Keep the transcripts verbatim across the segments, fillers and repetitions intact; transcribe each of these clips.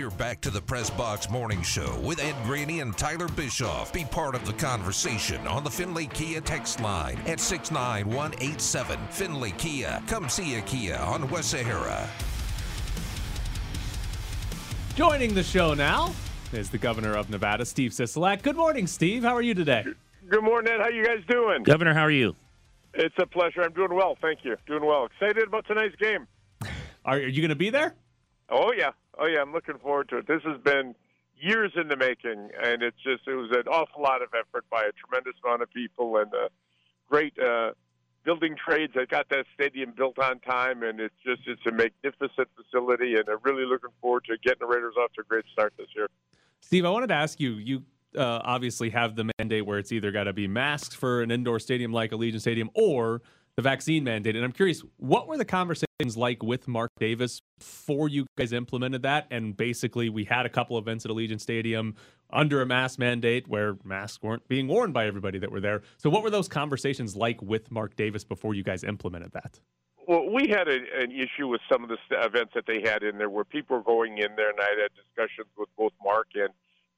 We're back to the Press Box Morning Show with Ed Graney and Tyler Bischoff. Be part of the conversation on the Findlay Kia text line at six nine one eight seven. Findlay Kia. Come see a Kia on West Sahara. Joining the show now is the governor of Nevada, Steve Sisolak. Good morning, Steve. How are you today? Good morning, Ed. How you guys doing? Governor, how are you? It's a pleasure. I'm doing well, thank you. Doing well. Excited about tonight's game. Are you going to be there? Oh, yeah. Oh, yeah. I'm looking forward to it. This has been years in the making, and it's just it was an awful lot of effort by a tremendous amount of people and uh, great uh, building trades that got that stadium built on time, and it's just it's a magnificent facility, and I'm really looking forward to getting the Raiders off to a great start this year. Steve, I wanted to ask you, you uh, obviously have the mandate where it's either got to be masks for an indoor stadium like Allegiant Stadium or the vaccine mandate. And I'm curious, what were the conversations like with Mark Davis before you guys implemented that? And basically, we had a couple events at Allegiant Stadium under a mask mandate where masks weren't being worn by everybody that were there. So what were those conversations like with Mark Davis before you guys implemented that? Well, we had a, an issue with some of the st- events that they had in there where people were going in there, and I had discussions with both Mark and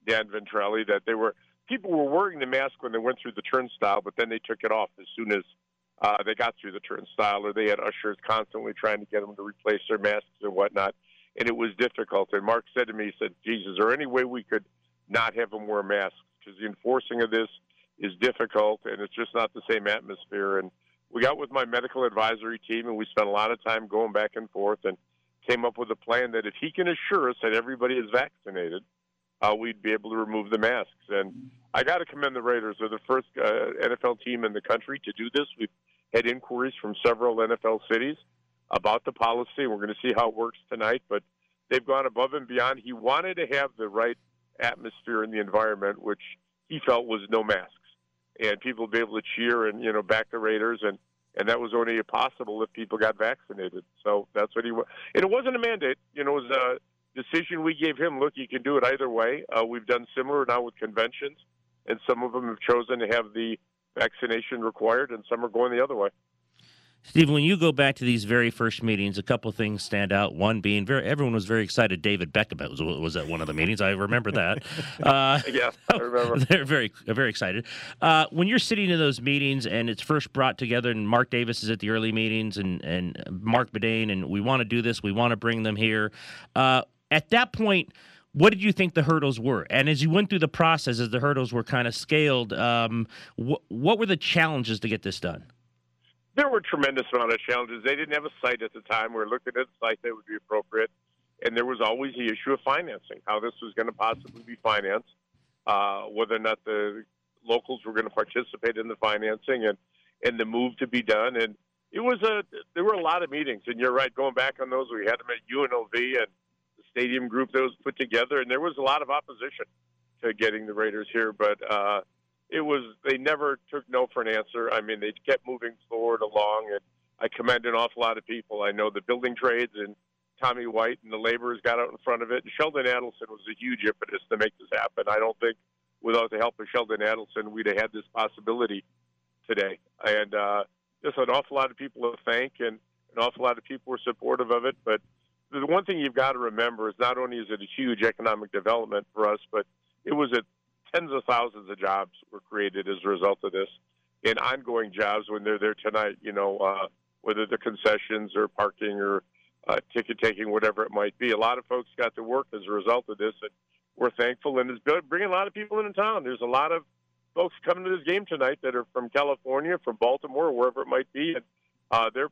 Dan Ventrelli that they were people were wearing the mask when they went through the turnstile, but then they took it off as soon as uh, they got through the turnstile, or they had ushers constantly trying to get them to replace their masks and whatnot, and it was difficult. And Mark said to me, he said, "Geez, is there any way we could not have them wear masks? Because the enforcing of this is difficult, and it's just not the same atmosphere." And we got with my medical advisory team, and we spent a lot of time going back and forth and came up with a plan that if he can assure us that everybody is vaccinated, uh, we'd be able to remove the masks. And I got to commend the Raiders. They're the first uh, N F L team in the country to do this. We've had inquiries from several N F L cities about the policy. We're going to see how it works tonight, but they've gone above and beyond. He wanted to have the right atmosphere in the environment, which he felt was no masks, and people be able to cheer and, you know, back the Raiders, and, and that was only possible if people got vaccinated. So that's what he was. And it wasn't a mandate. You know, it was a decision we gave him. Look, you can do it either way. Uh, we've done similar now with conventions, and some of them have chosen to have the vaccination required, and some are going the other way. Steve, when you go back to these very first meetings, a couple things stand out. One being, very, everyone was very excited. David Beckham was, was at one of the meetings. I remember that. Uh, yeah, I remember. They're very, very excited. Uh, when you're sitting in those meetings and it's first brought together, and Mark Davis is at the early meetings, and, and Mark Bedain, and we want to do this, we want to bring them here. Uh, at that point, what did you think the hurdles were? And as you went through the process, as the hurdles were kind of scaled, um, wh- what were the challenges to get this done? There were a tremendous amount of challenges. They didn't have a site at the time. We were looking at a site that would be appropriate. And there was always the issue of financing, how this was going to possibly be financed, uh, whether or not the locals were going to participate in the financing and, and the move to be done. And it was a there were a lot of meetings. And you're right, going back on those, we had them at U N L V and the stadium group that was put together. And there was a lot of opposition to getting the Raiders here. But uh It was, they never took no for an answer. I mean, they kept moving forward along, and I commend an awful lot of people. I know the building trades and Tommy White and the laborers got out in front of it. And Sheldon Adelson was a huge impetus to make this happen. I don't think without the help of Sheldon Adelson, we'd have had this possibility today. And uh, just an awful lot of people to thank, and an awful lot of people were supportive of it. But the one thing you've got to remember is not only is it a huge economic development for us, but it was a tens of thousands of jobs were created as a result of this, and ongoing jobs when they're there tonight, you know, uh, whether they're concessions or parking or uh, ticket taking, whatever it might be. A lot of folks got to work as a result of this, and we're thankful. And it's bringing a lot of people into town. There's a lot of folks coming to this game tonight that are from California, from Baltimore, wherever it might be, and uh, they're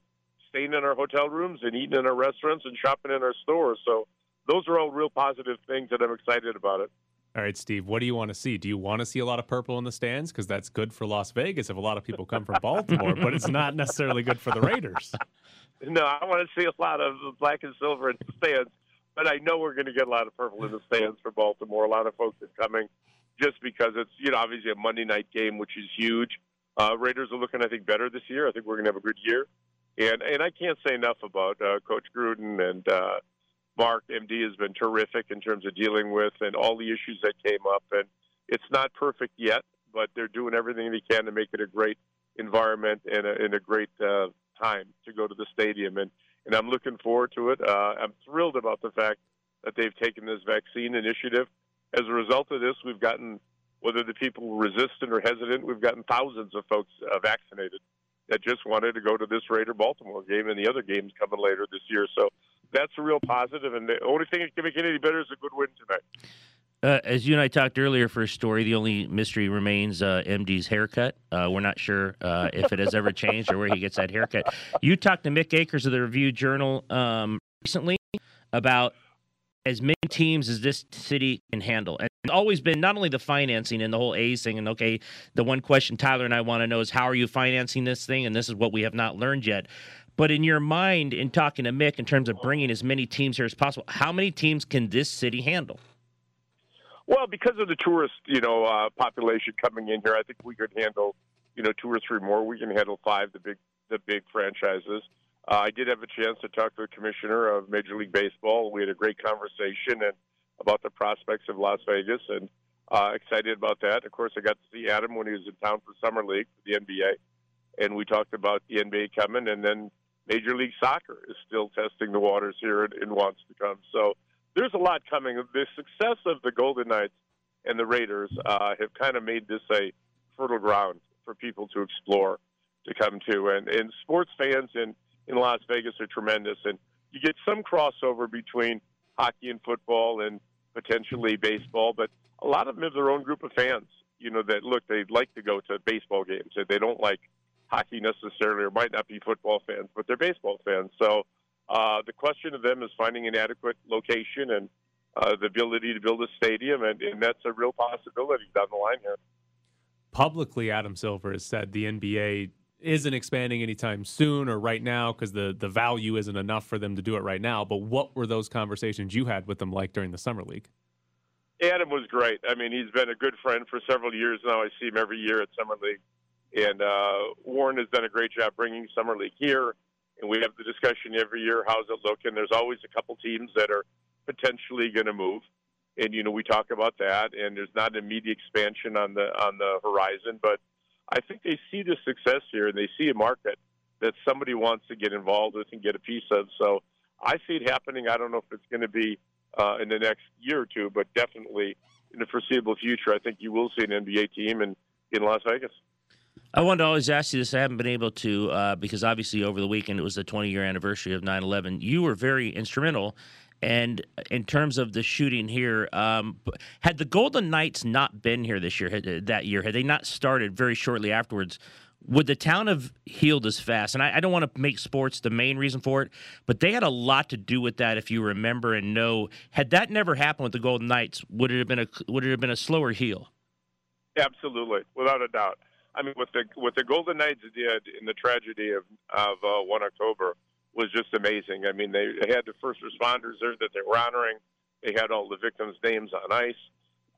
staying in our hotel rooms and eating in our restaurants and shopping in our stores. So those are all real positive things that I'm excited about it. All right, Steve, what do you want to see? Do you want to see a lot of purple in the stands? Because that's good for Las Vegas if a lot of people come from Baltimore, but it's not necessarily good for the Raiders. No, I want to see a lot of black and silver in the stands, but I know we're going to get a lot of purple in the stands for Baltimore. A lot of folks are coming just because it's, you know, obviously a Monday night game, which is huge. Uh, Raiders are looking, I think, better this year. I think we're going to have a good year. And and I can't say enough about uh, Coach Gruden and uh Mark, M D, has been terrific in terms of dealing with and all the issues that came up. And it's not perfect yet, but they're doing everything they can to make it a great environment and a, and a great uh, time to go to the stadium. And, and I'm looking forward to it. Uh, I'm thrilled about the fact that they've taken this vaccine initiative. As a result of this, we've gotten, whether the people were resistant or hesitant, we've gotten thousands of folks uh, vaccinated that just wanted to go to this Raider Baltimore game and the other games coming later this year. So that's a real positive, and the only thing that can make it any better is a good win tonight. Uh, as you and I talked earlier for a story, the only mystery remains uh, M D's haircut. Uh, we're not sure uh, if it has ever changed or where he gets that haircut. You talked to Mick Akers of the Review Journal um, recently about as many teams as this city can handle. And it's always been not only the financing and the whole A's thing, and okay, the one question Tyler and I want to know is how are you financing this thing, and this is what we have not learned yet. But in your mind, in talking to Mick, in terms of bringing as many teams here as possible, how many teams can this city handle? Well, because of the tourist, you know, uh, population coming in here, I think we could handle, you know, two or three more. We can handle five, the big, the big franchises. Uh, I did have a chance to talk to the commissioner of Major League Baseball. We had a great conversation and about the prospects of Las Vegas, and uh, excited about that. Of course, I got to see Adam when he was in town for Summer League, for the N B A, and we talked about the N B A coming, and then Major League Soccer is still testing the waters here and, and wants to come. So there's a lot coming. The success of the Golden Knights and the Raiders uh, have kind of made this a fertile ground for people to explore, to come to. And, and sports fans in, in Las Vegas are tremendous. And you get some crossover between hockey and football and potentially baseball, but a lot of them have their own group of fans, you know, that, look, they'd like to go to baseball games. They don't like hockey necessarily or might not be football fans, but they're baseball fans. So Uh, the question of them is finding an adequate location and uh, the ability to build a stadium, and, and that's a real possibility down the line here. Publicly, Adam Silver has said the N B A isn't expanding anytime soon or right now because the, the value isn't enough for them to do it right now. But what were those conversations you had with them like during the Summer League? Adam was great. I mean, he's been a good friend for several years now. I see him every year at Summer League. And uh, Warren has done a great job bringing Summer League here. And we have the discussion every year, how's it look? And there's always a couple teams that are potentially going to move. And, you know, we talk about that. And there's not an immediate expansion on the on the horizon. But I think they see the success here, and they see a market that somebody wants to get involved with and get a piece of. So I see it happening. I don't know if it's going to be uh, in the next year or two, but definitely in the foreseeable future, I think you will see an N B A team in, in Las Vegas. I wanted to always ask you this. I haven't been able to uh, because obviously over the weekend it was the twenty-year anniversary of nine eleven. You were very instrumental, and in terms of the shooting here, um, had the Golden Knights not been here this year, had, that year, had they not started very shortly afterwards, would the town have healed as fast? And I, I don't want to make sports the main reason for it, but they had a lot to do with that. If you remember and know, had that never happened with the Golden Knights, would it have been a would it have been a slower heal? Absolutely, without a doubt. I mean, what the what the Golden Knights did in the tragedy of of uh, one October was just amazing. I mean, they had the first responders there that they were honoring. They had all the victims' names on ice.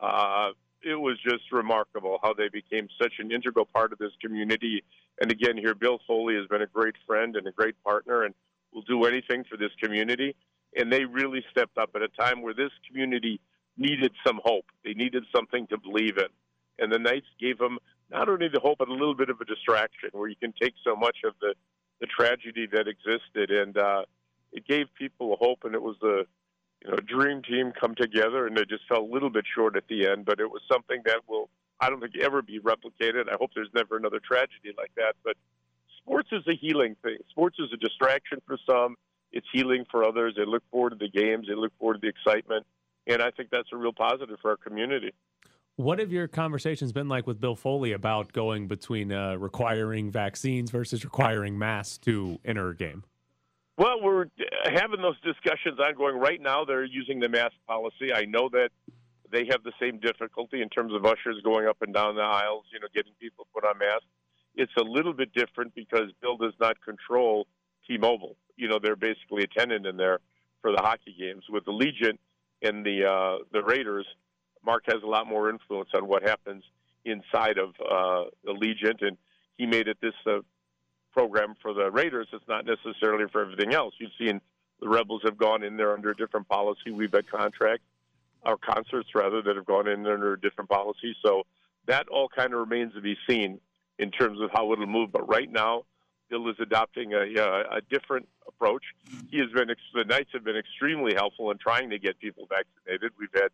Uh, it was just remarkable how they became such an integral part of this community. And again, here, Bill Foley has been a great friend and a great partner and will do anything for this community. And they really stepped up at a time where this community needed some hope. They needed something to believe in. And the Knights gave them not only the hope, but a little bit of a distraction where you can take so much of the, the tragedy that existed. And uh, it gave people hope, and it was a you know dream team come together, and they just fell a little bit short at the end. But it was something that will, I don't think, ever be replicated. I hope there's never another tragedy like that. But sports is a healing thing. Sports is a distraction for some. It's healing for others. They look forward to the games. They look forward to the excitement. And I think that's a real positive for our community. What have your conversations been like with Bill Foley about going between uh, requiring vaccines versus requiring masks to enter a game? Well, we're having those discussions ongoing right now. They're using the mask policy. I know that they have the same difficulty in terms of ushers going up and down the aisles, you know, getting people put on masks. It's a little bit different because Bill does not control T-Mobile. You know, they're basically a tenant in there for the hockey games. With the Allegiant and the uh, the Raiders, Mark has a lot more influence on what happens inside of uh, Allegiant, and he made it this uh, program for the Raiders. It's not necessarily for everything else. You've seen the Rebels have gone in there under a different policy. We've had contracts, or concerts rather, that have gone in there under a different policy. So that all kind of remains to be seen in terms of how it'll move. But right now, still is adopting a, a, a different approach. He has been the Knights have been extremely helpful in trying to get people vaccinated. We've had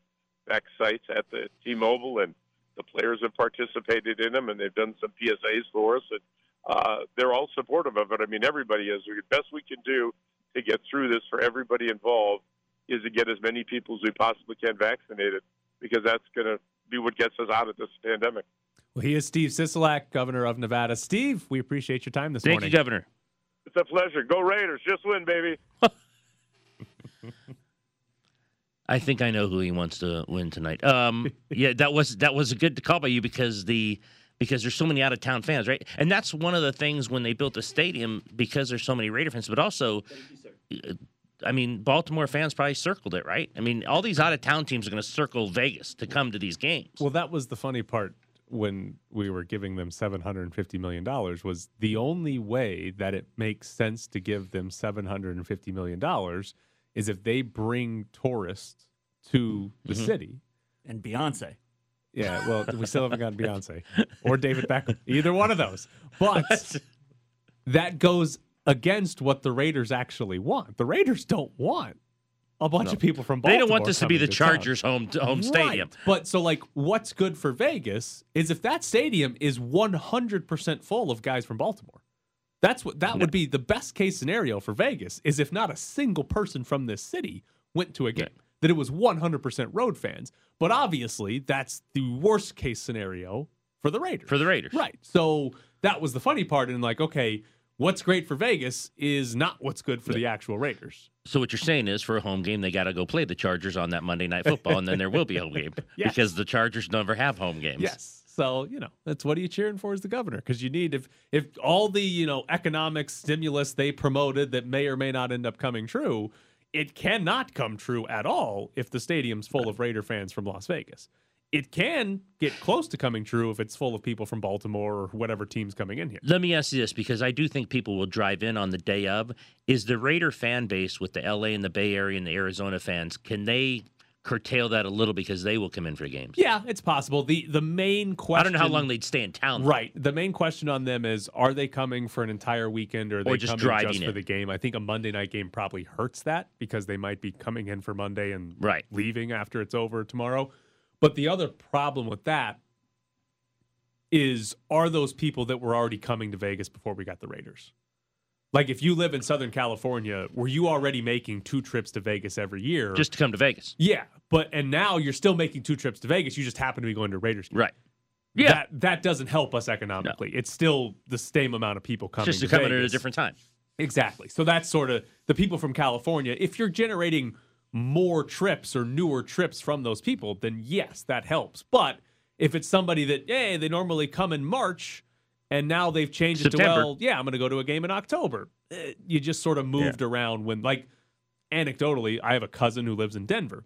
vac sites at the T-Mobile, and the players have participated in them, and they've done some P S As for us. And uh, they're all supportive of it. I mean, everybody is. The best we can do to get through this for everybody involved is to get as many people as we possibly can vaccinated, because that's going to be what gets us out of this pandemic. Well, he is Steve Sisolak, governor of Nevada. Steve, we appreciate your time this Thank morning. Thank you, Governor. It's a pleasure. Go Raiders. Just win, baby. I think I know who he wants to win tonight. Um, yeah, that was that was a good call by you, because the because there's so many out-of-town fans, right? And that's one of the things when they built the stadium, because there's so many Raider fans, but also – I mean, Baltimore fans probably circled it, right? I mean, all these out-of-town teams are going to circle Vegas to come to these games. Well, that was the funny part when we were giving them seven hundred fifty million dollars, was the only way that it makes sense to give them seven hundred fifty million dollars is if they bring tourists to the mm-hmm. city. And Beyonce. Yeah, well, we still haven't gotten Beyonce. Or David Beckham. Either one of those. But that goes against what the Raiders actually want. The Raiders don't want a bunch no. of people from Baltimore. They don't want this to be the to Chargers' town. home home right. stadium. But so, like, what's good for Vegas is if that stadium is one hundred percent full of guys from Baltimore. That's what that no. would be the best case scenario for Vegas, is if not a single person from this city went to a game, yeah. that it was one hundred percent road fans. But obviously, that's the worst case scenario for the Raiders. For the Raiders, right? So that was the funny part, and like, okay. What's great for Vegas is not what's good for the actual Raiders. So what you're saying is, for a home game, they got to go play the Chargers on that Monday Night Football, and then there will be a home game yes. because the Chargers never have home games. Yes. So, you know, that's what are you cheering for as the governor? Because you need, if if all the, you know, economic stimulus they promoted that may or may not end up coming true, it cannot come true at all if the stadium's full of Raider fans from Las Vegas. It can get close to coming true if it's full of people from Baltimore or whatever team's coming in here. Let me ask you this, because I do think people will drive in on the day of. Is the Raider fan base with the L A and the Bay Area and the Arizona fans, can they curtail that a little, because they will come in for games? Yeah, it's possible. The the main question... I don't know how long they'd stay in town. Right. The main question on them is, are they coming for an entire weekend, or are they or just coming driving just in. for the game? I think a Monday night game probably hurts that, because they might be coming in for Monday and right. leaving after it's over tomorrow. But the other problem with that is, are those people that were already coming to Vegas before we got the Raiders? Like, if you live in Southern California, were you already making two trips to Vegas every year? Just to come to Vegas. Yeah. But and now you're still making two trips to Vegas. You just happen to be going to Raiders game. Right. Yeah. That, that doesn't help us economically. No. It's still the same amount of people coming to Vegas. Just to come at a different time. Exactly. So that's sort of the people from California. If you're generating more trips or newer trips from those people, then yes, that helps. But if it's somebody that, hey, they normally come in March, and now they've changed September. it to, well, yeah, I'm going to go to a game in October. You just sort of moved yeah. around when, like, anecdotally, I have a cousin who lives in Denver.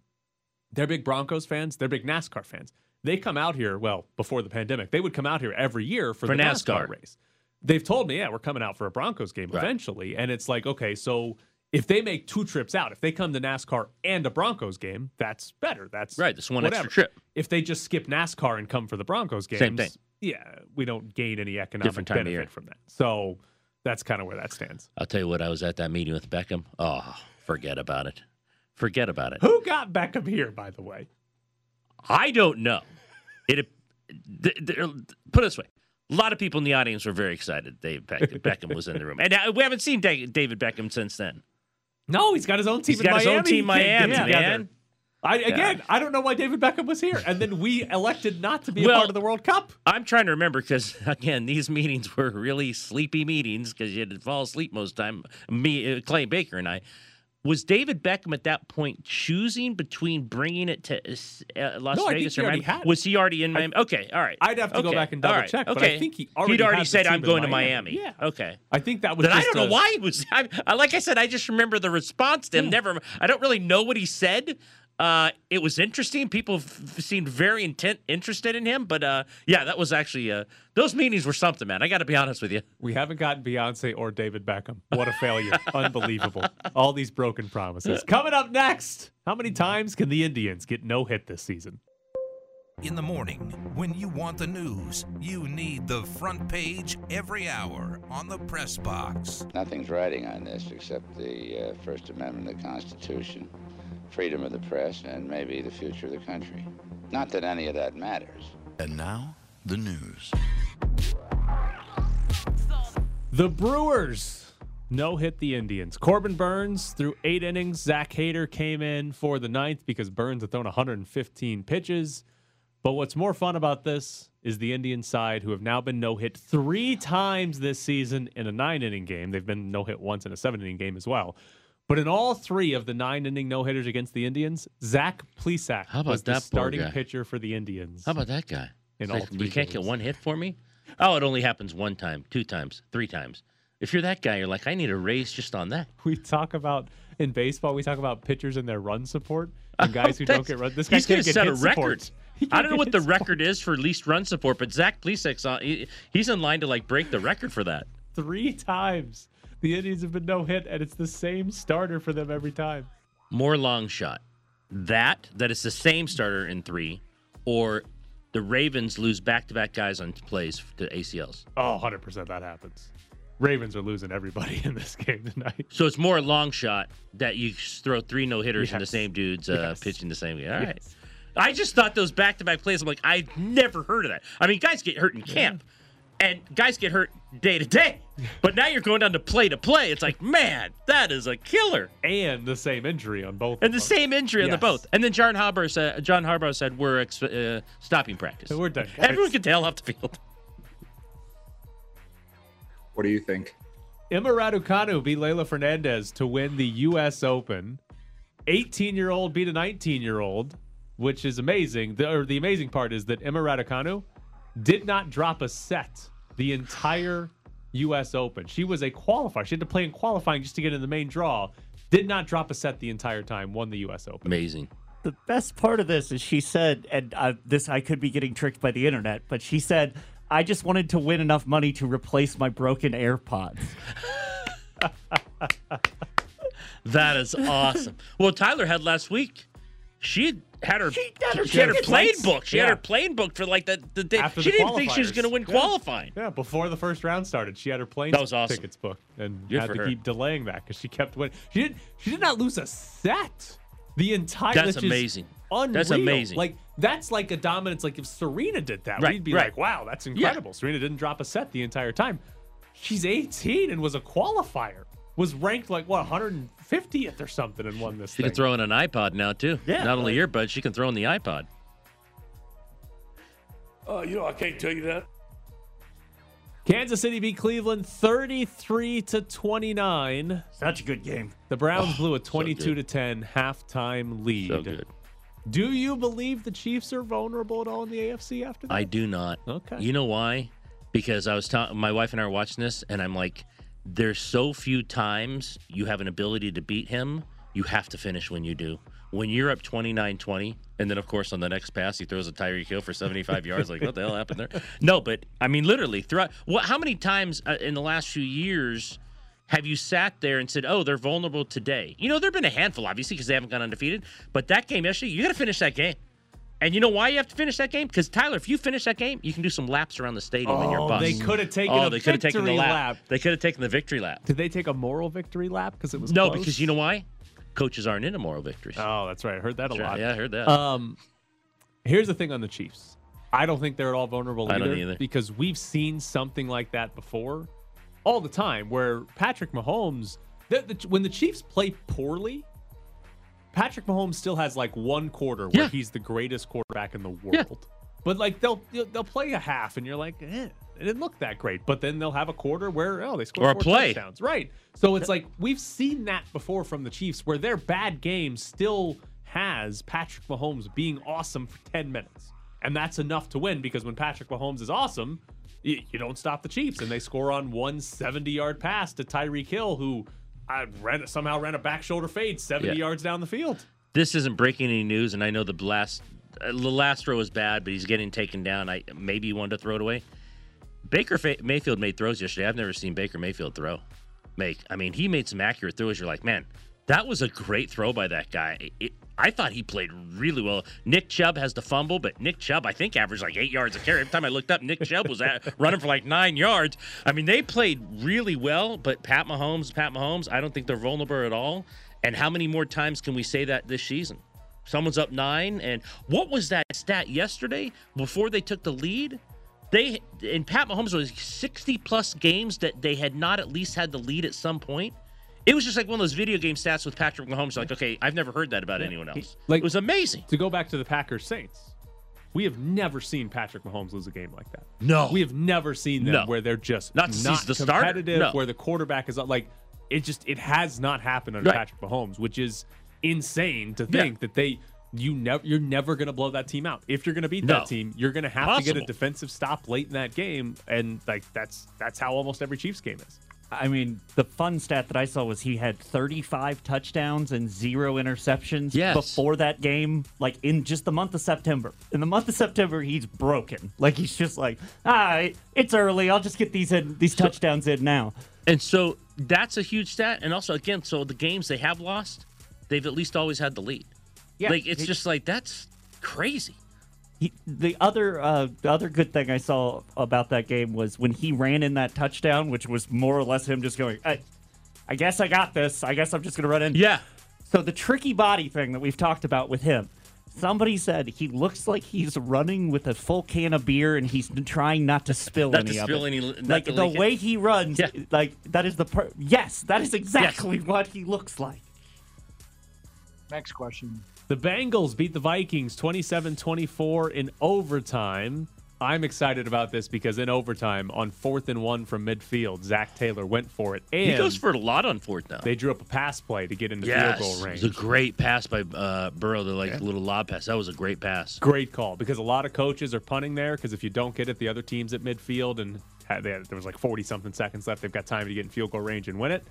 They're big Broncos fans. They're big NASCAR fans. They come out here, well, before the pandemic, they would come out here every year for, for the NASCAR. NASCAR race. They've told me, yeah, we're coming out for a Broncos game right. eventually. And it's like, okay, so... if they make two trips out, if they come to NASCAR and a Broncos game, that's better. That's right. That's one whatever. extra trip. If they just skip NASCAR and come for the Broncos games, same thing. Yeah, we don't gain any economic benefit from that. So that's kind of where that stands. I'll tell you what, I was at that meeting with Beckham. Oh, forget about it. Forget about it. Who got Beckham here, by the way? I don't know. It th- th- put it this way. A lot of people in the audience were very excited. David Beckham was in the room, and we haven't seen David Beckham since then. No, he's got his own team he's in Miami. He's got his own team in Miami, yeah, man. I, again, yeah. I don't know why David Beckham was here. And then we elected not to be well, a part of the World Cup. I'm trying to remember, because, again, these meetings were really sleepy meetings, because you had to fall asleep most of the time, me, Clay Baker and I. Was David Beckham at that point choosing between bringing it to uh, Las no, Vegas or Miami? Was he already in Miami? I, okay, all right. I'd have to okay. go back and double right. check, okay. but I think he already He'd already had said, I'm going to Miami. Miami. Yeah. Okay. I think that was then just I don't a... know why he was... I, like I said, I just remember the response to him. Yeah. Never. I don't really know what he said. Uh, it was interesting. People f- seemed very intent interested in him, but uh, yeah, that was actually uh, those meetings were something, man. I got to be honest with you. We haven't gotten Beyonce or David Beckham. What a failure! Unbelievable. All these broken promises. Coming up next, how many times can the Indians get no hit this season? In the morning, when you want the news, you need the front page every hour on the press box. Nothing's writing on this except the uh, First Amendment of the Constitution, freedom of the press, and maybe the future of the country. Not that any of that matters. And now, the news. The Brewers no-hit the Indians. Corbin Burns threw eight innings. Zach Hader came in for the ninth because Burns had thrown one hundred fifteen pitches. But what's more fun about this is the Indians side, who have now been no-hit three times this season in a nine-inning game. They've been no-hit once in a seven-inning game as well. But in all three of the nine-inning no-hitters against the Indians, Zach Plesac was the starting guy? pitcher for the Indians. How about that guy? In all like, three you can't games. Get one hit for me? Oh, it only happens one time, two times, three times. If you're that guy, you're like, I need a raise just on that. We talk about, in baseball, we talk about pitchers and their run support. And guys who don't get run. This guy's going to set a record. I don't know what the record is for least run support, but Zach Plesac's on. He, he's in line to like break the record for that. Three times the Indians have been no hit, and it's the same starter for them every time. More long shot. That that it's the same starter in three, or the Ravens lose back to back guys on plays to A C Ls. Oh, one hundred percent that happens. Ravens are losing everybody in this game tonight. So it's more a long shot that you throw three no-hitters yes. and the same dudes uh, yes. pitching the same game. All yes. right. I just thought those back-to-back plays, I'm like, I've never heard of that. I mean, guys get hurt in camp, yeah. and guys get hurt day to day. But now you're going down to play-to-play. It's like, man, that is a killer. And the same injury on both. And the same injury yes. on the both. And then John Harbaugh said, John Harbaugh said we're ex- uh, stopping practice. We're done. Everyone can tail off the field. What do you think? Emma Raducanu beat Layla Fernandez to win the U S Open. eighteen-year-old beat a nineteen-year-old, which is amazing. The, or the amazing part is that Emma Raducanu did not drop a set the entire U S Open. She was a qualifier. She had to play in qualifying just to get in the main draw. Did not drop a set the entire time. Won the U S Open. Amazing. The best part of this is she said, and uh, this I could be getting tricked by the internet, but she said, I just wanted to win enough money to replace my broken AirPods. That is awesome. Well, Tyler had last week. She had her she, her, she had her plane booked. She yeah. had her plane booked for like the, the day. After she the didn't think she was going to win yeah. qualifying. Yeah, before the first round started, she had her plane that was awesome. tickets booked and Good had to her. keep delaying that because she kept winning. She did. She did not lose a set. The entire that's amazing. Unreal. That's amazing. Like that's like a dominance. Like if Serena did that, right, we'd be right. like, "Wow, that's incredible." Yeah. Serena didn't drop a set the entire time. She's eighteen and was a qualifier. Was ranked like what one hundred fiftieth or something and won this. She thing. can throw in an iPod now too. Yeah, not only earbuds, she can throw in the iPod. Uh, you know, I can't tell you that. Kansas City beat Cleveland thirty-three to twenty-nine. Such a good game. The Browns oh, blew a twenty-two to ten halftime lead. So good. Do you believe the Chiefs are vulnerable at all in the A F C after that? I do not. Okay. You know why? Because I was ta- my wife and I were watching this, and I'm like, there's so few times you have an ability to beat him. You have to finish when you do. When you're up twenty-nine twenty, and then, of course, on the next pass, he throws a Tyreek Hill for seventy-five yards. Like, what the hell happened there? No, but, I mean, literally, throughout what, how many times uh, in the last few years have you sat there and said, oh, they're vulnerable today? You know, there have been a handful, obviously, because they haven't gone undefeated. But that game yesterday, you got to finish that game. And you know why you have to finish that game? Because, Tyler, if you finish that game, you can do some laps around the stadium oh, in your bus. They could have taken oh, a they victory taken the lap. lap. They could have taken the victory lap. Did they take a moral victory lap because it was No, close? Because you know why? Coaches aren't into moral victories. Oh, that's right. I heard that a sure. lot. Yeah, I heard that. Um, here's the thing on the Chiefs. I don't think they're at all vulnerable I either, don't either because we've seen something like that before all the time where Patrick Mahomes, the, the, when the Chiefs play poorly, Patrick Mahomes still has like one quarter where yeah. he's the greatest quarterback in the world. Yeah. But like they'll they'll play a half and you're like, eh, it didn't look that great. But then they'll have a quarter where oh they scored or four a play. touchdowns. Right. So it's like we've seen that before from the Chiefs where their bad game still has Patrick Mahomes being awesome for ten minutes. And that's enough to win because when Patrick Mahomes is awesome, you, you don't stop the Chiefs and they score on one seventy-yard pass to Tyreek Hill who I ran somehow ran a back shoulder fade seventy yeah. yards down the field. This isn't breaking any news and I know the blast The last throw was bad, but he's getting taken down. I maybe he wanted to throw it away. Baker Mayfield made throws yesterday. I've never seen Baker Mayfield throw. Make. I mean, he made some accurate throws. You're like, man, that was a great throw by that guy. It, I thought he played really well. Nick Chubb has the fumble, but Nick Chubb, I think, averaged like eight yards a carry. Every time I looked up, Nick Chubb was at, running for like nine yards. I mean, they played really well, but Pat Mahomes, Pat Mahomes, I don't think they're vulnerable at all. And how many more times can we say that this season? Someone's up nine, and what was that stat yesterday before they took the lead? They and Pat Mahomes was sixty plus games that they had not at least had the lead at some point. It was just like one of those video game stats with Patrick Mahomes. Like, okay, I've never heard that about yeah, anyone else. He, like, it was amazing. To go back to the Packers Saints, we have never seen Patrick Mahomes lose a game like that. No, we have never seen them no. where they're just not, not the competitive, no. where the quarterback is like it. Just it has not happened under right. Patrick Mahomes, which is insane to think yeah. that they you never you're never going to blow that team out. If you're going to beat no. that team, you're going to have Possible. to get a defensive stop late in that game, and like that's that's how almost every Chiefs game is. I mean, the fun stat that I saw was he had thirty-five touchdowns and zero interceptions yes. before that game, like in just the month of September. In the month of September, he's broken. Like, he's just like, ah, it's early. I'll just get these in, these so, touchdowns in now. And so that's a huge stat. And also, again, so the games they have lost, they've at least always had the lead. Yeah, like, it's it, just like, that's crazy. He, the other uh, the other good thing I saw about that game was when he ran in that touchdown, which was more or less him just going, I, I guess I got this. I guess I'm just going to run in. Yeah. So the tricky body thing that we've talked about with him, somebody said he looks like he's running with a full can of beer and he's trying not to spill not any to spill of it. Any, like the way it. he runs, yeah. like that is the per- yes, that is exactly yes. what he looks like. Next question. The Bengals beat the Vikings twenty-seven twenty-four in overtime. I'm excited about this because in overtime, on fourth and one from midfield, Zach Taylor went for it. And he goes for it a lot on fourth down. They drew up a pass play to get into yes. field goal range. It was a great pass by uh, Burrow, the like yeah. little lob pass. That was a great pass. Great call, because a lot of coaches are punting there, because if you don't get it, the other team's at midfield, and had, they had, there was like forty-something seconds left. They've got time to get in field goal range and win it.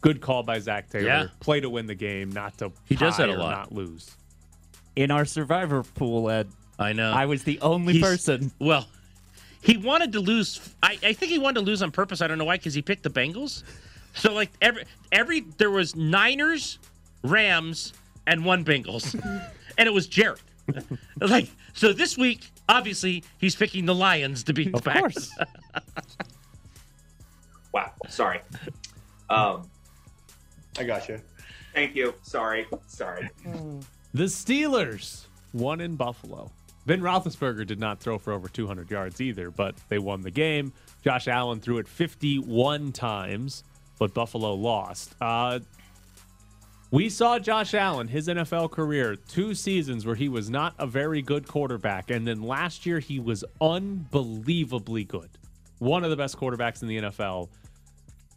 Good call by Zach Taylor. Yeah. Play to win the game, not to he does that a lot. Not lose. In our survivor pool, Ed, I know I was the only He's, person. Well, he wanted to lose. I, I think he wanted to lose on purpose. I don't know why, because he picked the Bengals. So like every every there was Niners, Rams, and one Bengals, and it was Jared. Like, so this week, obviously, he's picking the Lions to beat the Packers. Of course. Wow. Sorry. Um. I got you. Thank you. Sorry. Sorry. The Steelers won in Buffalo. Ben Roethlisberger did not throw for over two hundred yards either, but they won the game. Josh Allen threw it fifty-one times, but Buffalo lost. Uh, we saw Josh Allen, his N F L career, two seasons where he was not a very good quarterback, and then last year he was unbelievably good. One of the best quarterbacks in the N F L.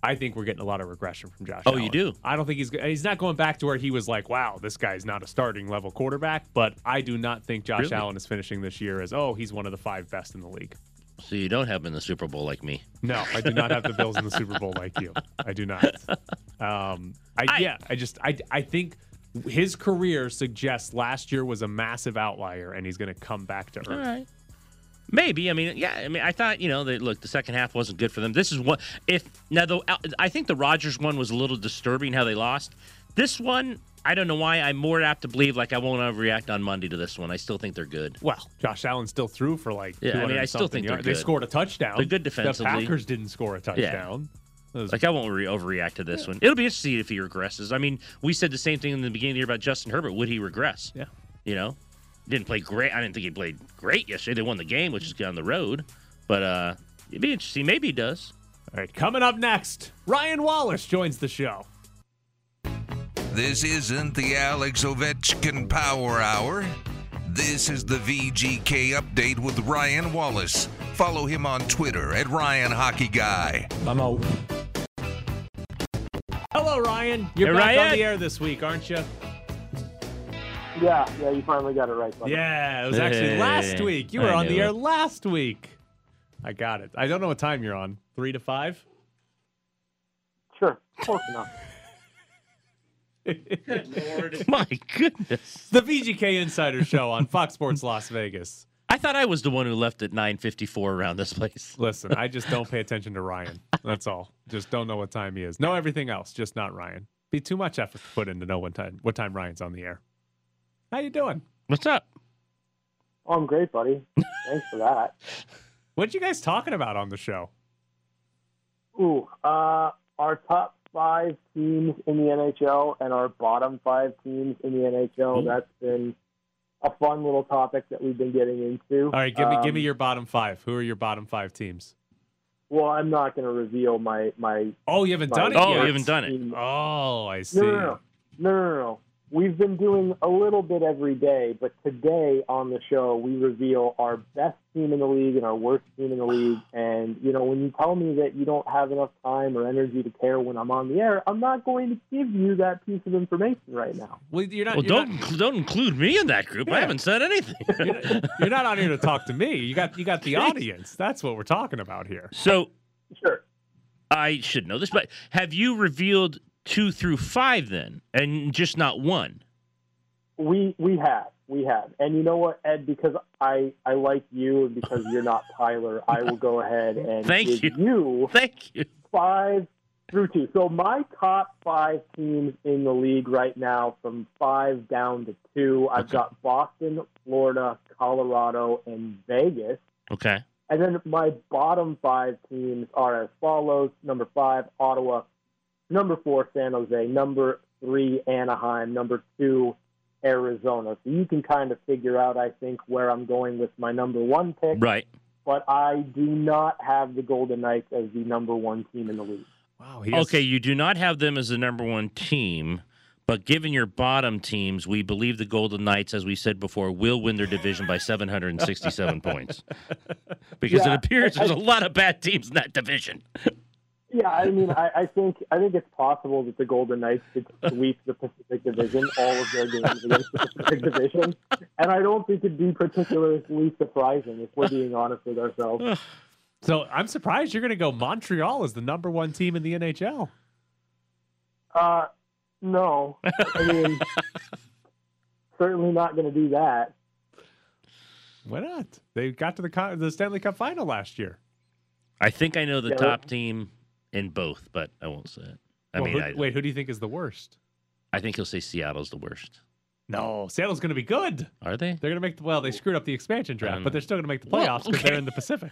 I think we're getting a lot of regression from Josh. Oh, Allen. You do? I don't think he's he's not going back to where he was like, wow, this guy's not a starting level quarterback. But I do not think Josh really? Allen is finishing this year as, oh, he's one of the five best in the league. So you don't have him in the Super Bowl like me. No, I do not have the Bills in the Super Bowl like you. I do not. Um, I, I yeah, I just I I think his career suggests last year was a massive outlier, and he's going to come back to earth. All right. Maybe. I mean, yeah, I mean, I thought, you know, they, look, the second half wasn't good for them. This is one. If now, though, I think the Rodgers one was a little disturbing how they lost. This one, I don't know why. I'm more apt to believe, like, I won't overreact on Monday to this one. I still think they're good. Well, Josh Allen still threw for, like, yeah, I mean, I still think yards. They're good. They scored a touchdown. They're good defensively. The Packers didn't score a touchdown. Yeah. Like, I won't re- overreact to this yeah. one. It'll be interesting if he regresses. I mean, we said the same thing in the beginning of the year about Justin Herbert. Would he regress? Yeah. You know? Didn't play great. I didn't think he played great yesterday. They won the game, which is on the road. But uh, it'd be interesting. Maybe he does. All right, coming up next, Ryan Wallace joins the show. This isn't the Alex Ovechkin Power Hour. This is the V G K Update with Ryan Wallace. Follow him on Twitter at Ryan Hockey Guy. I'm out. Hello, Ryan. You're hey, back Ryan. on the air this week, aren't you? Yeah, yeah, you finally got it right, buddy. Yeah, it was actually hey, last week. You were on the air last week. I got it. I don't know what time you're on. Three to five? Sure. Close enough. Good Lord. My goodness. The V G K Insider Show on Fox Sports Las Vegas. I thought I was the one who left at nine fifty-four around this place. Listen, I just don't pay attention to Ryan. That's all. Just don't know what time he is. Know everything else, just not Ryan. Be too much effort to put in to know what time, what time Ryan's on the air. How you doing? What's up? Oh, I'm great, buddy. Thanks for that. What are you guys talking about on the show? Ooh, uh, our top five teams in the N H L and our bottom five teams in the N H L. Mm-hmm. That's been a fun little topic that we've been getting into. All right, give me um, give me your bottom five. Who are your bottom five teams? Well, I'm not going to reveal my, my... Oh, you haven't my, done it Oh, yet. you haven't done it. Oh, I see. No no no. no, no, no. We've been doing a little bit every day, but today on the show, we reveal our best team in the league and our worst team in the league. And, you know, when you tell me that you don't have enough time or energy to care when I'm on the air, I'm not going to give you that piece of information right now. Well, you're not, well you're don't not... don't include me in that group. Yeah. I haven't said anything. You're, you're not on here to talk to me. You got you got the audience. That's what we're talking about here. So, sure, I should know this, but have you revealed two through five then, and just not one? We we have. We have. And you know what, Ed, because I, I like you and because you're not Tyler, I will go ahead and Thank give you. you Thank you. five through two. So my top five teams in the league right now from five down to two, I've okay. got Boston, Florida, Colorado, and Vegas. Okay. And then my bottom five teams are as follows. Number five, Ottawa. Number four, San Jose. Number three, Anaheim. Number two, Arizona. So you can kind of figure out, I think, where I'm going with my number one pick. Right. But I do not have the Golden Knights as the number one team in the league. Wow. He has... Okay, you do not have them as the number one team, but given your bottom teams, we believe the Golden Knights, as we said before, will win their division by seven hundred sixty-seven points. Because yeah, it appears there's I... a lot of bad teams in that division. Yeah, I mean, I, I think I think it's possible that the Golden Knights could sweep the Pacific Division, all of their games against the Pacific Division, and I don't think it'd be particularly surprising if we're being honest with ourselves. So I'm surprised you're going to go Montreal as the number one team in the N H L. Uh, no, I mean, certainly not going to do that. Why not? They got to the the Stanley Cup final last year. I think I know the yeah, top well, team. In both, but I won't say it. I well, mean, who, I, wait, who do you think is the worst? I think he'll say Seattle's the worst. No, Seattle's going to be good. Are they? They're going to make the, well, they screwed up the expansion draft, but they're still going to make the playoffs because well, okay. they're in the Pacific.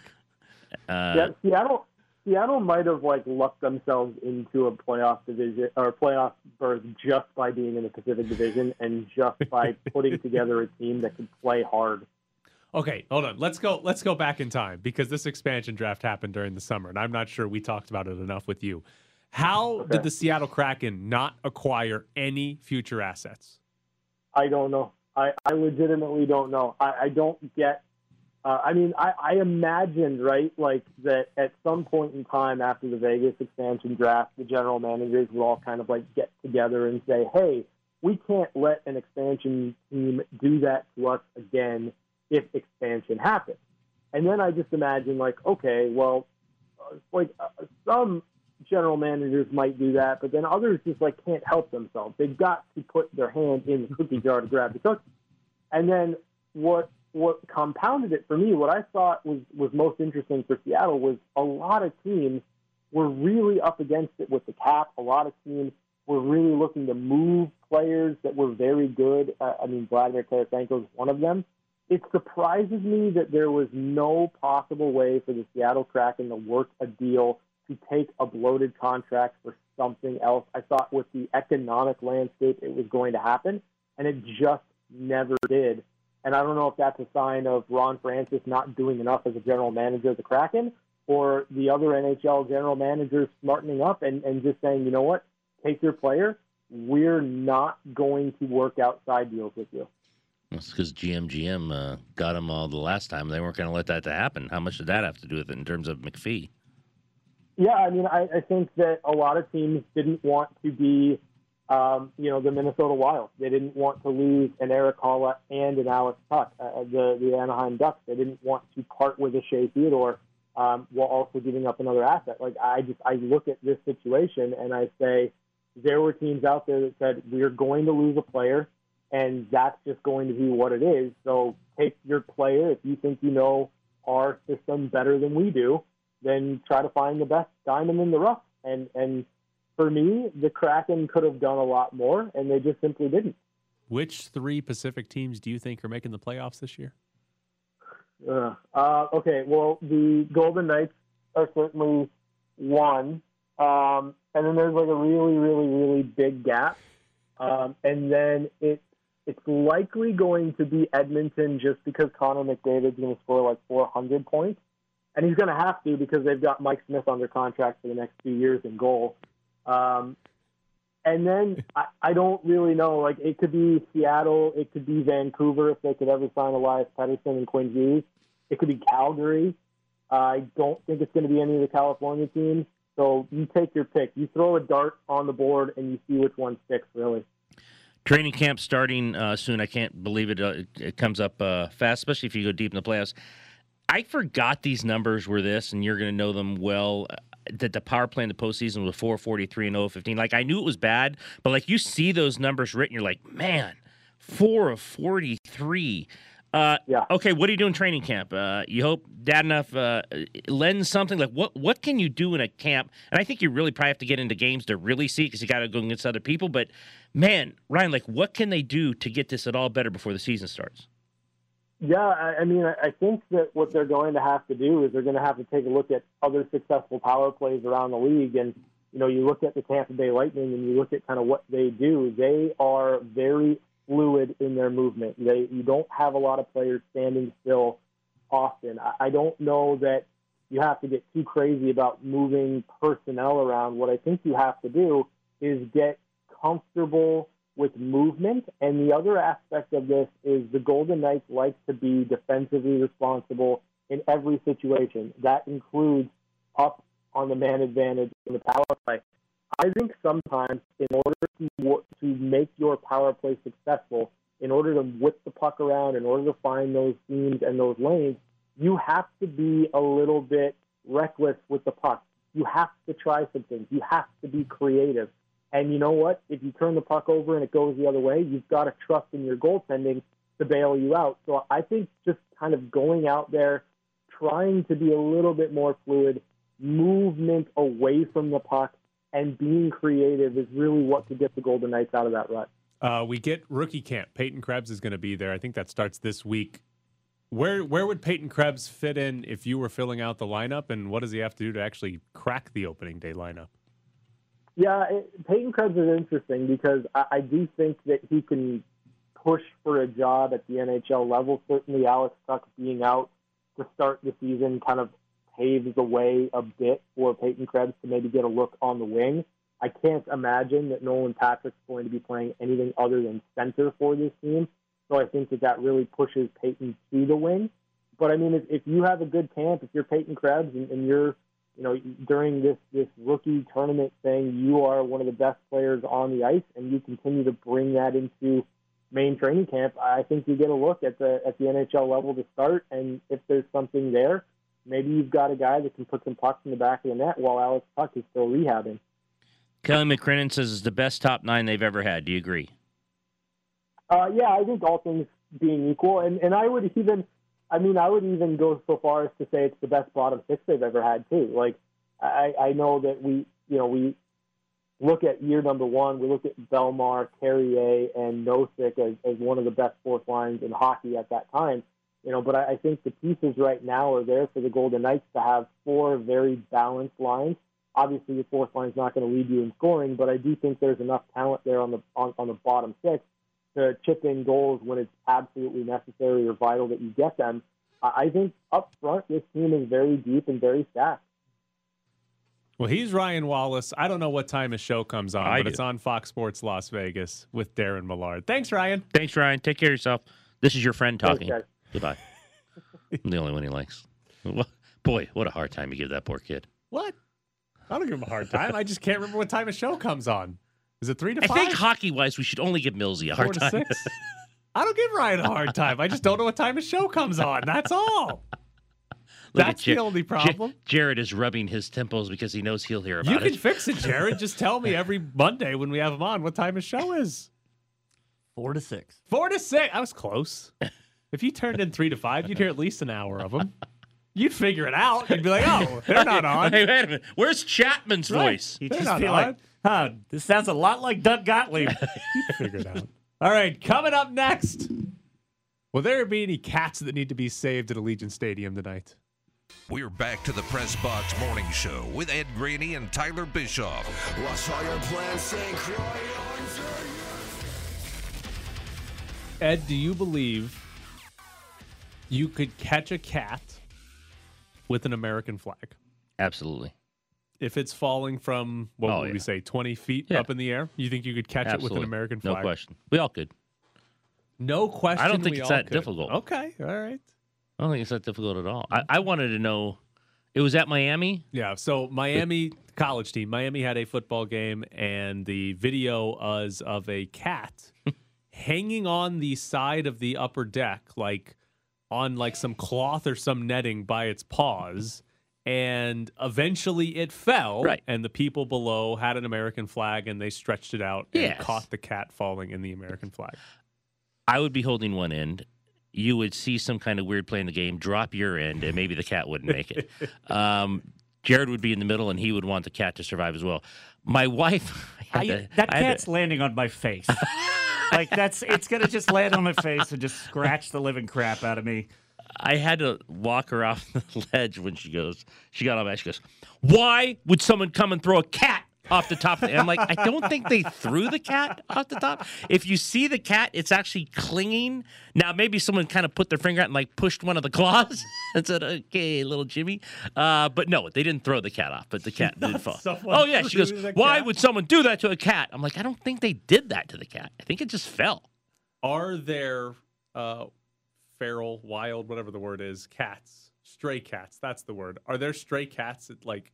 Uh, yeah, Seattle, Seattle might have like lucked themselves into a playoff division or playoff berth just by being in the Pacific Division and just by putting together a team that could play hard. Okay, hold on. Let's go Let's go back in time because this expansion draft happened during the summer, and I'm not sure we talked about it enough with you. How okay. did the Seattle Kraken not acquire any future assets? I don't know. I, I legitimately don't know. I, I don't get uh, – I mean, I, I imagined, right, like that at some point in time after the Vegas expansion draft, the general managers would all kind of like get together and say, hey, we can't let an expansion team do that to us again if expansion happens. And then I just imagine, like, okay, well, uh, like uh, some general managers might do that, but then others just, like, can't help themselves. They've got to put their hand in the cookie jar to grab the cookie. And then what what compounded it for me, what I thought was, was most interesting for Seattle was a lot of teams were really up against it with the cap. A lot of teams were really looking to move players that were very good. Uh, I mean, Vladimir Tarasenko is one of them. It surprises me that there was no possible way for the Seattle Kraken to work a deal to take a bloated contract for something else. I thought with the economic landscape it was going to happen, and it just never did. And I don't know if that's a sign of Ron Francis not doing enough as a general manager of the Kraken or the other N H L general managers smartening up and, and just saying, you know what, take your player. We're not going to work outside deals with you. It's because G M G M uh, got them all the last time. They weren't going to let that to happen. How much did that have to do with it in terms of McPhee? Yeah, I mean, I, I think that a lot of teams didn't want to be, um, you know, the Minnesota Wild. They didn't want to lose an Eric Haula and an Alex Tuch, uh, the, the Anaheim Ducks. They didn't want to part with a Shea Theodore um, while also giving up another asset. Like, I just I look at this situation and I say there were teams out there that said, we're going to lose a player. And that's just going to be what it is. So take your player. If you think you know our system better than we do, then try to find the best diamond in the rough. And and for me, the Kraken could have done a lot more, and they just simply didn't. Which three Pacific teams do you think are making the playoffs this year? Uh, uh, okay, well, the Golden Knights are certainly one. Um, and then there's like a really, really, really big gap. Um, and then it it's likely going to be Edmonton just because Connor McDavid's going to score like four hundred points. And he's going to have to because they've got Mike Smith under contract for the next few years in goal. Um, and then I, I don't really know. Like, it could be Seattle. It could be Vancouver if they could ever sign Elias Pettersson and Quinn Hughes. It could be Calgary. Uh, I don't think it's going to be any of the California teams. So you take your pick. You throw a dart on the board and you see which one sticks, really. Training camp starting uh, soon. I can't believe it. Uh, it, it comes up uh, fast, especially if you go deep in the playoffs. I forgot these numbers were this, and you're going to know them well, that the power play in the postseason was four forty-three and oh fifteen. Like, I knew it was bad, but, like, you see those numbers written, you're like, man, four of forty-three. Uh, yeah. Okay, what do you do in training camp? Uh, you hope dad enough uh, lends something? Like, what, what can you do in a camp? And I think you really probably have to get into games to really see because you got to go against other people. But, man, Ryan, like, what can they do to get this at all better before the season starts? Yeah, I mean, I think that what they're going to have to do is they're going to have to take a look at other successful power plays around the league. And, you know, you look at the Tampa Bay Lightning and you look at kind of what they do. They are very fluid in their movement. They You don't have a lot of players standing still often. I don't know that you have to get too crazy about moving personnel around. What I think you have to do is get comfortable with movement. And the other aspect of this is the Golden Knights like to be defensively responsible in every situation. That includes up on the man advantage in the power play. I think sometimes in order to, to make your power play successful, in order to whip the puck around, in order to find those seams and those lanes, you have to be a little bit reckless with the puck. You have to try some things. You have to be creative. And you know what? If you turn the puck over and it goes the other way, you've got to trust in your goaltending to bail you out. So I think just kind of going out there, trying to be a little bit more fluid, movement away from the puck, and being creative is really what could get the Golden Knights out of that rut. Uh, we get rookie camp. Peyton Krebs is going to be there. I think that starts this week. Where where would Peyton Krebs fit in if you were filling out the lineup, and what does he have to do to actually crack the opening day lineup? Yeah, it, Peyton Krebs is interesting because I, I do think that he can push for a job at the N H L level. Certainly Alex Tuch being out to start the season kind of paves the way a bit for Peyton Krebs to maybe get a look on the wing. I can't imagine that Nolan Patrick's going to be playing anything other than center for this team, so I think that that really pushes Peyton to the wing. But, I mean, if, if you have a good camp, if you're Peyton Krebs and, and you're you know, during this, this rookie tournament thing, you are one of the best players on the ice, and you continue to bring that into main training camp. I think you get a look at the at the N H L level to start, and if there's something there, maybe you've got a guy that can put some pucks in the back of the net while Alex Tuch is still rehabbing. Kelly McCrinan says it's the best top nine they've ever had. Do you agree? Uh, yeah, I think all things being equal, and, and I would even... I mean, I would even go so far as to say it's the best bottom six they've ever had, too. Like, I, I know that we, you know, we look at year number one, we look at Belmar, Carrier, and Nosek as, as one of the best fourth lines in hockey at that time. You know, but I, I think the pieces right now are there for the Golden Knights to have four very balanced lines. Obviously, your fourth line's not going to lead you in scoring, but I do think there's enough talent there on the on, on the bottom six to chip in goals when it's absolutely necessary or vital that you get them. I think up front, this team is very deep and very stacked. Well, he's Ryan Wallace. I don't know what time his show comes on, I but do. It's on Fox Sports Las Vegas with Darren Millard. Thanks, Ryan. Thanks, Ryan. Take care of yourself. This is your friend talking. Thanks, goodbye. I'm the only one he likes. Boy, what a hard time you give that poor kid. What? I don't give him a hard time. I just can't remember what time his show comes on. Is it three to five? I think hockey-wise, we should only give Millsy a hard time. Four to six? I don't give Ryan a hard time. I just don't know what time his show comes on. That's all. That's Jer- the only problem. Jer- Jared is rubbing his temples because he knows he'll hear about it. You can it. fix it, Jared. Just tell me every Monday when we have him on what time his show is. Four to six. Four to six. I was close. If you turned in three to five, you'd hear at least an hour of him. You'd figure it out. You'd be like, oh, they're not on. Hey, wait a minute. Where's Chapman's right. voice? He'd they're just not be on. Like, huh, this sounds a lot like Doug Gottlieb. You'd figure it out. All right, coming up next, will there be any cats that need to be saved at Allegiant Stadium tonight? We're back to the Press Box Morning Show with Ed Graney and Tyler Bischoff. Ed, do you believe you could catch a cat with an American flag? Absolutely. If it's falling from, what oh, would yeah. we say, twenty feet yeah. up in the air, you think you could catch Absolutely. it with an American flag? No question. We all could. No question. I don't think it's that could. difficult. Okay. All right. I don't think it's that difficult at all. I, I wanted to know. It was at Miami? Yeah. So Miami but, college team. Miami had a football game, and the video was of a cat hanging on the side of the upper deck, like on like some cloth or some netting by its paws. And eventually it fell, right. and the people below had an American flag, and they stretched it out and yes. caught the cat falling in the American flag. I would be holding one end. You would see some kind of weird play in the game, drop your end, and maybe the cat wouldn't make it. um, Jared would be in the middle, and he would want the cat to survive as well. My wife... I I, to, that I cat's to, landing on my face. Like, that's it's going to just land on my face and just scratch the living crap out of me. I had to walk her off the ledge when she goes. She got all mad. She goes, "Why would someone come and throw a cat off the top?" And I'm like, I don't think they threw the cat off the top. If you see the cat, it's actually clinging. Now, maybe someone kind of put their finger out and like pushed one of the claws and said, "Okay, little Jimmy." Uh, but no, they didn't throw the cat off, but the cat did fall. Oh, yeah. She goes, "Why would someone do that to a cat?" I'm like, I don't think they did that to the cat. I think it just fell. Are there... Uh... feral, wild, whatever the word is, cats, stray cats, that's the word. Are there stray cats at, like,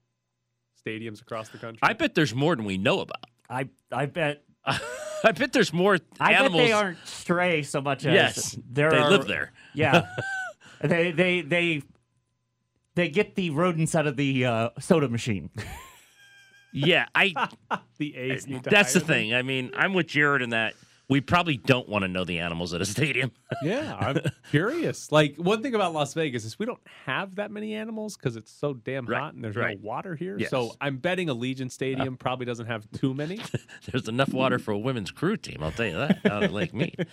stadiums across the country? I bet there's more than we know about. I I bet. I bet there's more I animals. I bet they aren't stray so much as yes, there they are, live there. Yeah. they, they, they, they get the rodents out of the uh, soda machine. Yeah. I. the A's need to That's the them. thing. I mean, I'm with Jared in that. We probably don't want to know the animals at a stadium. Yeah, I'm curious. Like, one thing about Las Vegas is we don't have that many animals because it's so damn right, hot and there's right. no water here. Yes. So I'm betting Allegiant Stadium uh, probably doesn't have too many. There's enough water for a women's crew team, I'll tell you that, out of Lake Mead.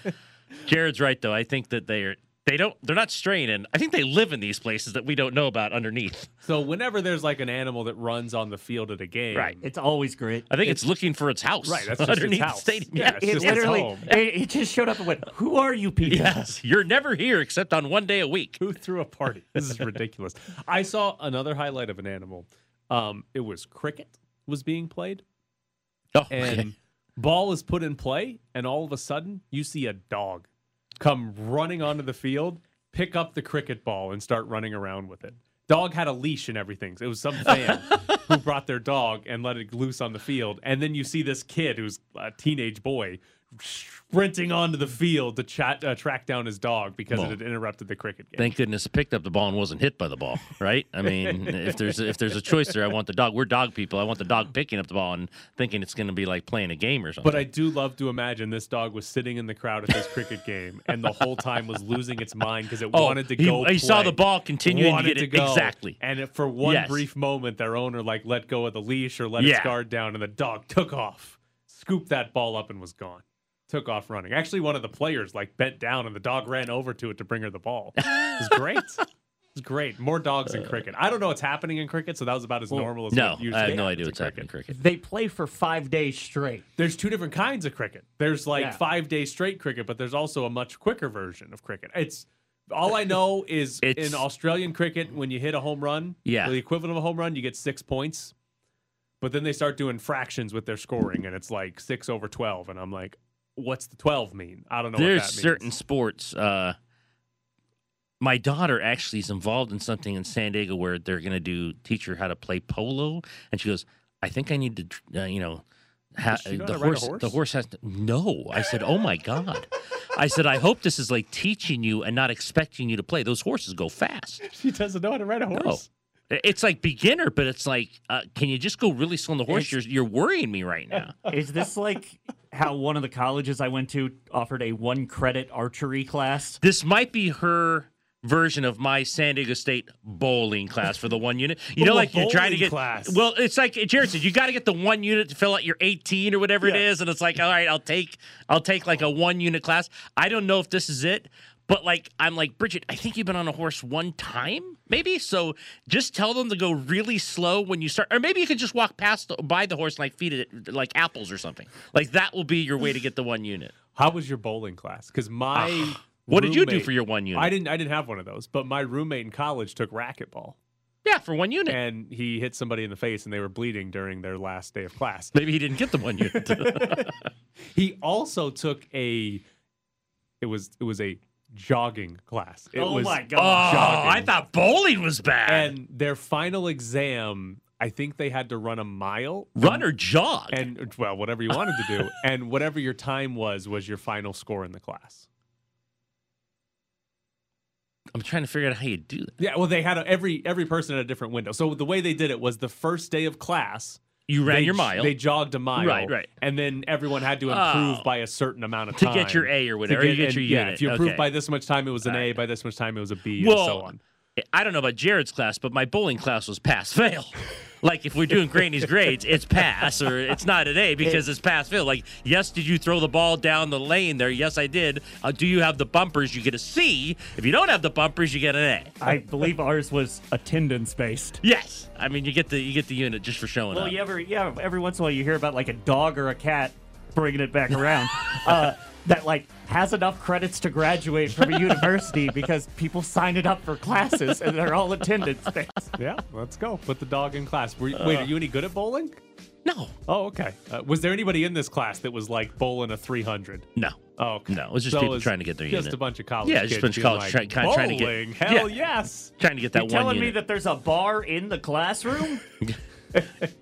Jared's right, though. I think that they are... They don't, they're not straying, and I think they live in these places that we don't know about underneath. So whenever there's like an animal that runs on the field at a game, right. it's always great. I think it's, it's looking for its house. Right, that's just underneath its house. The stadium. Yeah, yeah, it's it literally, it, it just showed up and went, "Who are you people? Yes, you're never here except on one day a week." Who threw a party? This is ridiculous. I saw another highlight of an animal. Um, it was cricket was being played, oh, and okay. ball is put in play, and all of a sudden you see a dog come running onto the field, pick up the cricket ball, and start running around with it. Dog had a leash and everything. It was some fan who brought their dog and let it loose on the field. And then you see this kid who's a teenage boy sprinting onto the field to chat, uh, track down his dog because ball. it had interrupted the cricket game. Thank goodness it picked up the ball and wasn't hit by the ball, right? I mean, if there's if there's a choice there, I want the dog. We're dog people. I want the dog picking up the ball and thinking it's going to be like playing a game or something. But I do love to imagine this dog was sitting in the crowd at this cricket game and the whole time was losing its mind because it oh, wanted to go. He play, saw the ball continuing to get to it go. exactly, and it, for one yes. brief moment, their owner like let go of the leash or let yeah. its guard down, and the dog took off, scooped that ball up, and was gone. Took off running. Actually, one of the players like bent down and the dog ran over to it to bring her the ball. It was great. It was great. More dogs in cricket. I don't know what's happening in cricket, so that was about as well, normal as no, we usually. I have no idea what's happening in cricket. They play for five days straight. There's two different kinds of cricket. There's like yeah. five day straight cricket, but there's also a much quicker version of cricket. It's all I know is in Australian cricket, when you hit a home run, yeah. the equivalent of a home run, you get six points. But then they start doing fractions with their scoring, and it's like six over twelve, and I'm like, what's the twelve mean? I don't know There's what that means. Certain sports. Uh, my daughter actually is involved in something in San Diego where they're going to do teach her how to play polo, and she goes, "I think I need to, uh, you know, ha- the horse, horse. The horse has to." No, I said, "Oh my God." I said, I hope this is like teaching you and not expecting you to play. Those horses go fast. She doesn't know how to ride a horse. No. It's like beginner, but it's like, uh, can you just go really slow on the horse? You're, you're worrying me right now. Is this like how one of the colleges I went to offered a one-credit archery class? This might be her version of my San Diego State bowling class for the one unit. You know, like you're trying to get class. Well, it's like Jared said, you got to get the one unit to fill out your eighteen or whatever yeah. it is, and it's like, all right, I'll take, I'll take like a one unit class. I don't know if this is it. But, like, I'm like, Bridget, I think you've been on a horse one time, maybe? So just tell them to go really slow when you start. Or maybe you could just walk past the, by the horse and, like, feed it, like, apples or something. Like, that will be your way to get the one unit. How was your bowling class? Because my uh, What roommate, did you do for your one unit? I didn't I didn't have one of those. But my roommate in college took racquetball. Yeah, for one unit. And he hit somebody in the face, and they were bleeding during their last day of class. Maybe he didn't get the one unit. He also took a – it was it was a – jogging class. It oh was my god! Jogging. Oh, I thought bowling was bad. And their final exam, I think they had to run a mile, run or jog, and well, whatever you wanted to do, and whatever your time was was your final score in the class. I'm trying to figure out how you do that. Yeah, well, they had a, every every person had a different window. So the way they did it was the first day of class. You ran they, your mile. They jogged a mile. Right, right. And then everyone had to improve oh, by a certain amount of time. To get your A or whatever. To get, or you get your yeah, unit. If you improved okay. by this much time, it was an right. A. By this much time, it was a B, well, and so on. I don't know about Jared's class, but my bowling class was pass-fail. Like, if we're doing Granny's grades, it's pass, or it's not an A because it's pass-fail. Like, yes, did you throw the ball down the lane there? Yes, I did. Uh, do you have the bumpers? You get a C. If you don't have the bumpers, you get an A. I believe ours was attendance-based. Yes. I mean, you get the you get the unit just for showing well, up. Well, you ever yeah, every once in a while you hear about like a dog or a cat bringing it back around uh, that like has enough credits to graduate from a university because people sign it up for classes and they're all attendance-based. Yeah, let's go. Put the dog in class. Were you, uh, wait, are you any good at bowling? No. Oh, okay. Uh, was there anybody in this class that was like bowling a three hundred? No. Oh, okay. No, it was just so people was trying to get their just unit. Just a bunch of college yeah, kids. Yeah, just a bunch of college like, try, trying to get. Bowling? Hell yeah, yes. Trying to get that You're one telling unit. Me that there's a bar in the classroom?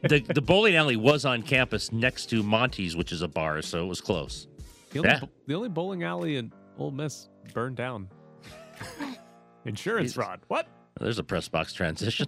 the, the bowling alley was on campus next to Monty's, which is a bar, so it was close. The only, yeah. bo- the only bowling alley in Ole Miss burned down. Insurance fraud. What? There's a press box transition.